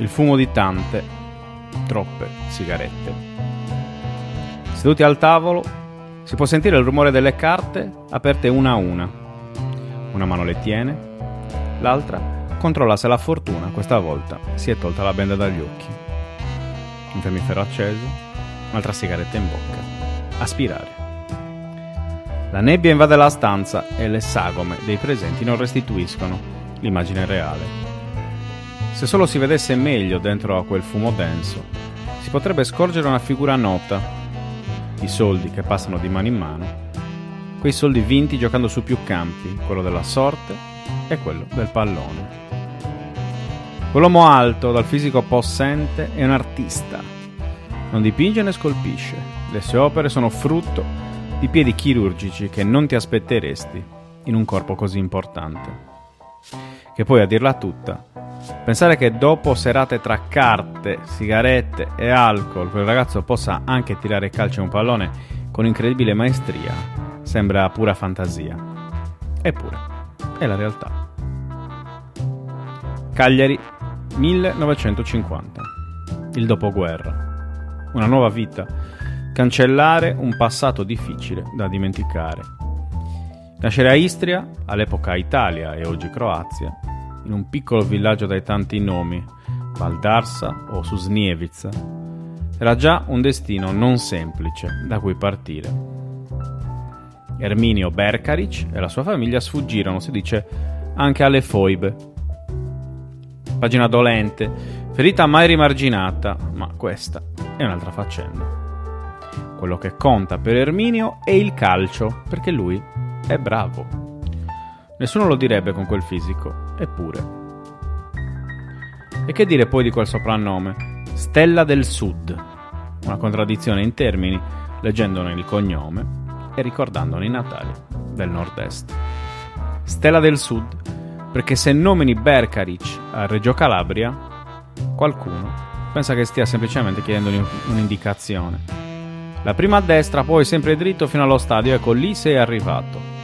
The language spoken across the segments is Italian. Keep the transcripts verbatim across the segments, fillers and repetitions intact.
Il fumo di tante, troppe sigarette. Seduti al tavolo, si può sentire il rumore delle carte aperte una a una. Una mano le tiene, l'altra controlla se la fortuna questa volta si è tolta la benda dagli occhi. Un fiammifero acceso, un'altra sigaretta in bocca. Aspirare. La nebbia invade la stanza e le sagome dei presenti non restituiscono l'immagine reale. Se solo si vedesse meglio dentro a quel fumo denso, si potrebbe scorgere una figura nota, i soldi che passano di mano in mano, quei soldi vinti giocando su più campi, quello della sorte e quello del pallone. Quell'uomo alto, dal fisico possente, è un artista. Non dipinge né scolpisce, le sue opere sono frutto di piedi chirurgici che non ti aspetteresti in un corpo così importante. Che poi, a dirla tutta, pensare che dopo serate tra carte, sigarette e alcol quel ragazzo possa anche tirare il calcio a un pallone con incredibile maestria sembra pura fantasia. Eppure è la realtà. Cagliari, millenovecentocinquanta. Il dopoguerra. Una nuova vita. Cancellare un passato difficile da dimenticare. Nascere a Istria, all'epoca Italia e oggi Croazia, in un piccolo villaggio dai tanti nomi, Valdarsa o Susnievica, era già un destino non semplice da cui partire. Erminio Bercaric e la sua famiglia sfuggirono, si dice, anche alle foibe. Pagina dolente, ferita mai rimarginata, ma questa è un'altra faccenda. Quello che conta per Erminio è il calcio, perché lui è bravo. Nessuno lo direbbe con quel fisico, eppure. E che dire poi di quel soprannome? Stella del Sud. Una contraddizione in termini, leggendone il cognome e ricordandone i natali del Nord-Est. Stella del Sud, perché se nomini Bercaric a Reggio Calabria, qualcuno pensa che stia semplicemente chiedendogli un'indicazione. La prima a destra, poi sempre dritto fino allo stadio, ecco lì sei arrivato.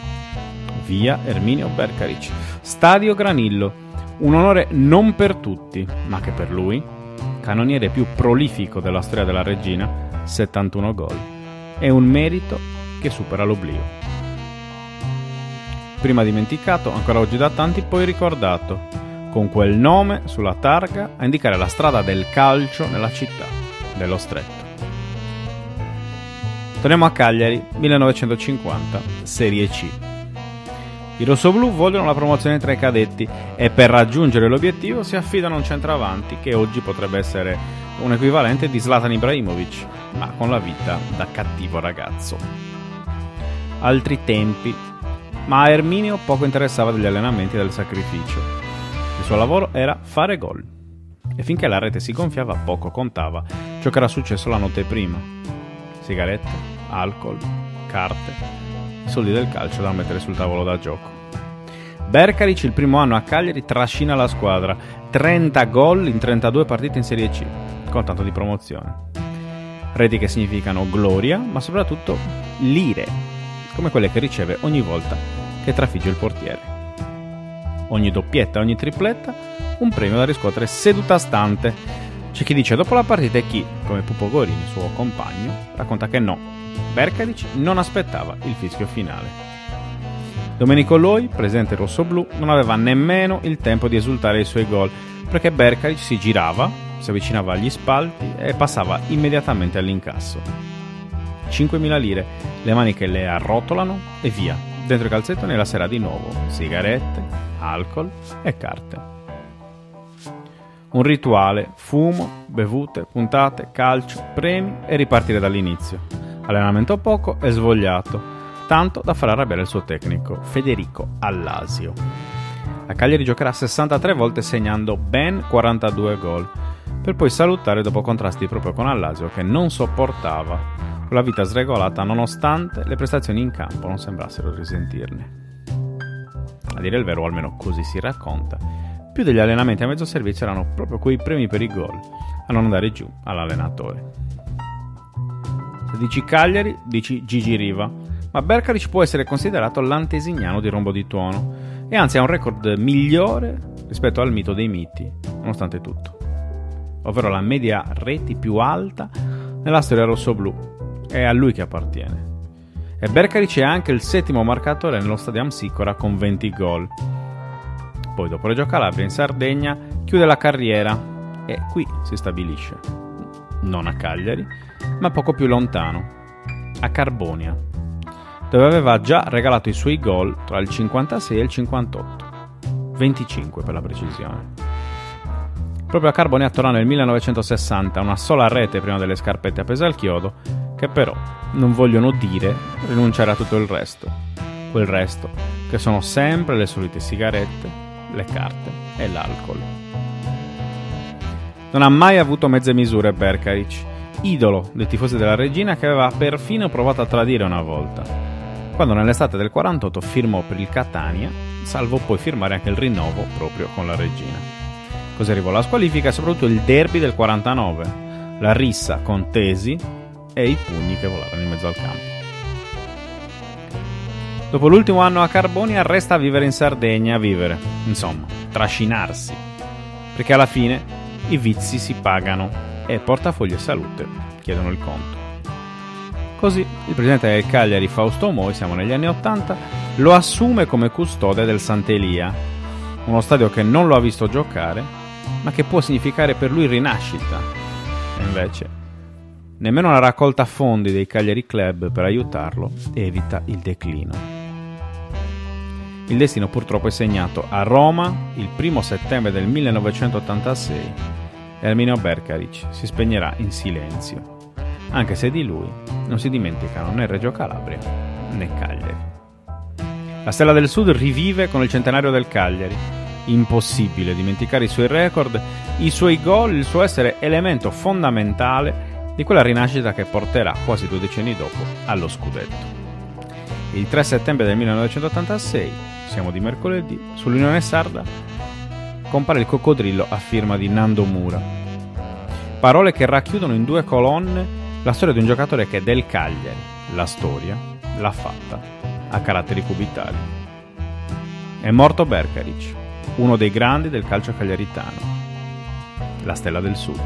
Via Erminio Bercaric, Stadio Granillo, un onore non per tutti, ma che per lui, canoniere più prolifico della storia della Regina, settantuno gol, è un merito che supera l'oblio. Prima dimenticato, ancora oggi da tanti, poi ricordato, con quel nome sulla targa a indicare la strada del calcio nella città dello Stretto. Torniamo a Cagliari, millenovecentocinquanta, Serie C. I rossoblù vogliono la promozione tra i cadetti e per raggiungere l'obiettivo si affidano a un centravanti che oggi potrebbe essere un equivalente di Zlatan Ibrahimović, ma con la vita da cattivo ragazzo. Altri tempi, ma a Erminio poco interessava degli allenamenti e del sacrificio. Il suo lavoro era fare gol e finché la rete si gonfiava poco contava ciò che era successo la notte prima. Sigarette, alcol, carte, i soldi del calcio da mettere sul tavolo da gioco. Bercaric il primo anno a Cagliari trascina la squadra, trenta gol in trentadue partite in Serie C, con tanto di promozione. Reti che significano gloria, ma soprattutto lire, come quelle che riceve ogni volta che trafigge il portiere. Ogni doppietta, ogni tripletta, un premio da riscuotere seduta stante. C'è chi dice dopo la partita e chi, come Pupo Gorini, suo compagno, racconta che no, Bercaric non aspettava il fischio finale. Domenico Loi, presente rossoblù, non aveva nemmeno il tempo di esultare i suoi gol, perché Bercaric si girava, si avvicinava agli spalti e passava immediatamente all'incasso. cinquemila lire, le mani che le arrotolano e via, dentro i calzettoni la sera di nuovo, sigarette, alcol e carte. Un rituale, fumo, bevute, puntate, calcio, premi e ripartire dall'inizio. Allenamento poco e svogliato. tanto da far arrabbiare il suo tecnico Federico Allasio. La Cagliari giocherà sessantatré volte segnando ben quarantadue gol, per poi salutare dopo contrasti proprio con Allasio, che non sopportava con la vita sregolata nonostante le prestazioni in campo non sembrassero risentirne. A dire il vero, o almeno così si racconta, più degli allenamenti a mezzo servizio erano proprio quei premi per i gol a non andare giù all'allenatore. Se dici Cagliari, dici Gigi Riva, ma Bercaric può essere considerato l'antesignano di Rombo di Tuono e anzi ha un record migliore rispetto al mito dei miti, nonostante tutto, ovvero la media reti più alta nella storia rossoblù. È a lui che appartiene. E Bercaric è anche il settimo marcatore nello Stadio Amsicora con venti gol. Poi dopo Reggio Calabria in Sardegna chiude la carriera e qui si stabilisce, non a Cagliari, ma poco più lontano, a Carbonia, dove aveva già regalato i suoi gol tra il cinquantasei e il cinquantotto, venticinque per la precisione. Proprio a Carbonia torna nel millenovecentosessanta, una sola rete prima delle scarpette appese al chiodo, che però non vogliono dire rinunciare a tutto il resto, quel resto che sono sempre le solite sigarette, le carte e l'alcol. Non ha mai avuto mezze misure Bercaric, idolo dei tifosi della Regina, che aveva perfino provato a tradire una volta, quando nell'estate del quarantotto firmò per il Catania, salvo poi firmare anche il rinnovo proprio con la Regina. Così arrivò la squalifica e soprattutto il derby del quarantanove, la rissa con Tesi e i pugni che volarono in mezzo al campo. Dopo l'ultimo anno a Carbonia resta a vivere in Sardegna, a vivere, insomma, trascinarsi, perché alla fine i vizi si pagano e portafoglio e salute chiedono il conto. Così il presidente del Cagliari Fausto Moi, siamo negli anni ottanta, lo assume come custode del Sant'Elia, uno stadio che non lo ha visto giocare, ma che può significare per lui rinascita. E invece, nemmeno la raccolta fondi dei Cagliari Club per aiutarlo evita il declino. Il destino purtroppo è segnato a Roma il primo settembre del millenovecentottantasei e Erminio Bercaric si spegnerà in silenzio, anche se di lui non si dimenticano né Reggio Calabria né Cagliari. La Stella del Sud rivive con il centenario del Cagliari, impossibile dimenticare i suoi record, i suoi gol, il suo essere elemento fondamentale di quella rinascita che porterà quasi due decenni dopo allo scudetto. Il tre settembre del millenovecentottantasei, siamo di mercoledì, sull'Unione Sarda compare il coccodrillo a firma di Nando Mura. Parole che racchiudono in due colonne la storia di un giocatore che del Cagliari, la storia, l'ha fatta a caratteri cubitali. È morto Bercaric, uno dei grandi del calcio cagliaritano, la Stella del Sud.